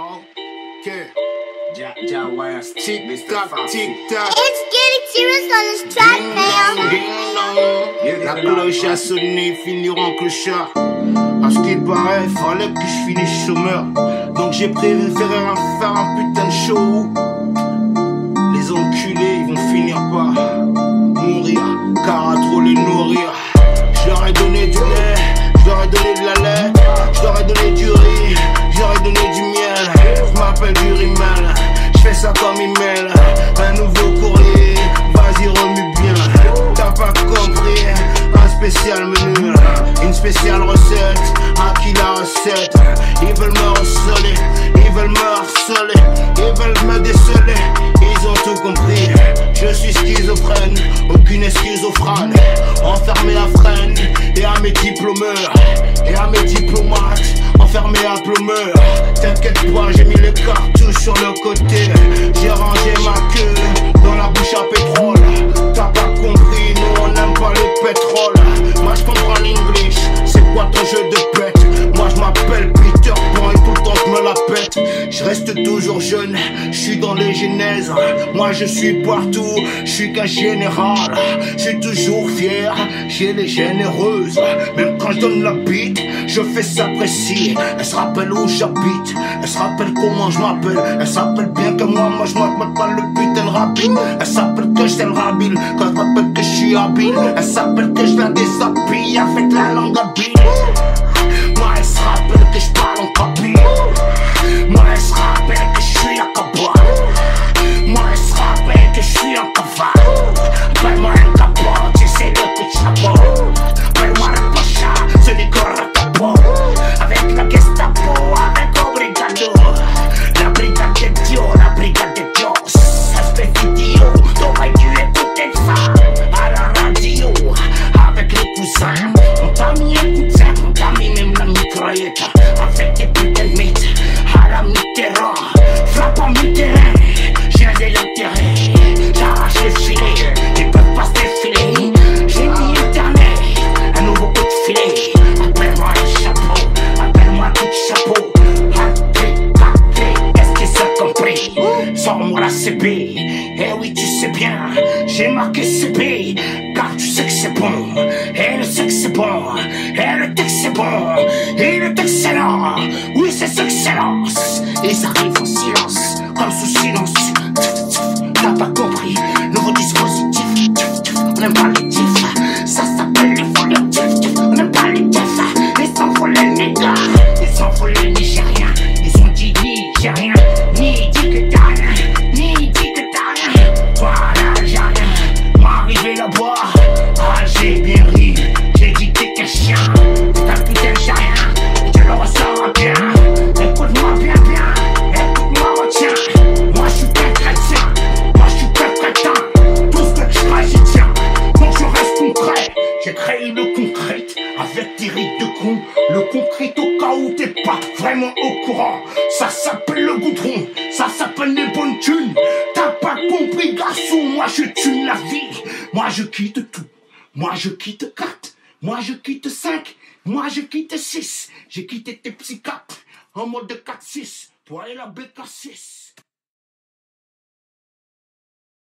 Okay. Tic-tac, tic-tac. It's getting serious on this track, man. La cloche a sonné, finiront clochard. À ce qu'il paraît, fallait que je finisse chômeur. Donc j'ai préféré faire un putain de show. Les enculés, ils vont finir par mourir, car à trop les nourrir. Je leur ai donné du lait, je leur ai donné de la lait, je leur ai donné du riz, je leur ai donné du miel. Je m'appelle du rimal, je fais ça comme email. Un nouveau courrier, vas-y remue bien. T'as pas compris, un spécial menu, une spéciale recette, à qui la recette. Ils veulent me harceler, ils veulent me harceler, ils veulent me déceler. Ils ont tout compris, je suis schizophrène, aucune schizophrène. Enfermé à Fresnes et à mes diplômeurs, et à mes diplomates, enfermé à Plomeur. T'inquiète pas, j'ai mis les cartouches sur le côté, j'ai rangé ma queue dans la bouche à pétrole. T'as pas compris, nous on n'aime pas le pétrole. Moi je comprends l'English, c'est quoi ton jeu de pète? Moi je m'appelle Peter Pan et tout le temps je me la pète. Je reste toujours jeune, je suis dans les genèses. Moi je suis partout, je suis qu'un général. Je suis toujours fier, j'ai les généreuses. Même quand je donne la bite, je fais ça précis. Elle se rappelle où j'habite, elle se rappelle comment je m'appelle. Elle s'appelle bien que moi je m'appelle pas le putain de rapide. Elle s'appelle que je t'aime rabine, quand elle s'appelle que je suis habile. Elle s'appelle que je la déshabille avec la langue à bille. Moi elle se rappelle que je parle en copie. Moi elle se rappelle que je suis un cowboy. Moi elle se rappelle que je suis un cavale. Appelle-moi un capot, tu sais le petit chapeau. Appelle-moi un pocha, celui qu'on ratapo. Avec la Gestapo, avec Obrigado. La brigade de Dieu, la brigade de Dios. Aspect vidéo, t'aurais dû écouter ça à la radio. Avec les cousins, on t'a mis un cousin, on t'a mis même la mitraillette. Avec des putains de mythes, à la mi-terrain, frappe en mi-terrain. J'ai l'intérêt, j'arrache le filet, tu peux pas se défiler. J'ai mis internet, un nouveau coup de filet. Appelle-moi le chapeau, appelle-moi tout chapeau. H-T-K-T, est-ce que ça compris? Sors-moi la CB, eh oui tu sais bien, j'ai marqué CB, car tu sais que c'est bon, et le sexe c'est bon, et le texte c'est bon, et le texte c'est là, oui c'est ce que c'est là. Ils arrivent en silence, comme sous silence. T'as pas compris, nouveau dispositif. On aime pas les tifs, ça s'appelle les voleurs. On aime pas les tifs, ils s'envolent les négats. Ils s'envolent les nigériens, ils ont dit nigériens. Ni dit que t'as rien, ni dit que t'as rien. Voilà, j'ai rien, m'arriver là-bas. Ah, j'ai bien ri, j'ai dit que t'es qu'un chien. T'as putain de chien, je le ressors bien. Écoute-moi bien, bien, écoute-moi, retiens. J'ai créé le concrète avec des rites de con. Le concrète au cas où t'es pas vraiment au courant. Ça s'appelle le goudron, ça s'appelle les bonnes thunes. T'as pas compris garçon, moi je tue la vie. Moi je quitte tout, moi je quitte 4, moi je quitte 5, moi je quitte 6. J'ai quitté tes psychiatres en mode 4-6, toi et la BK6.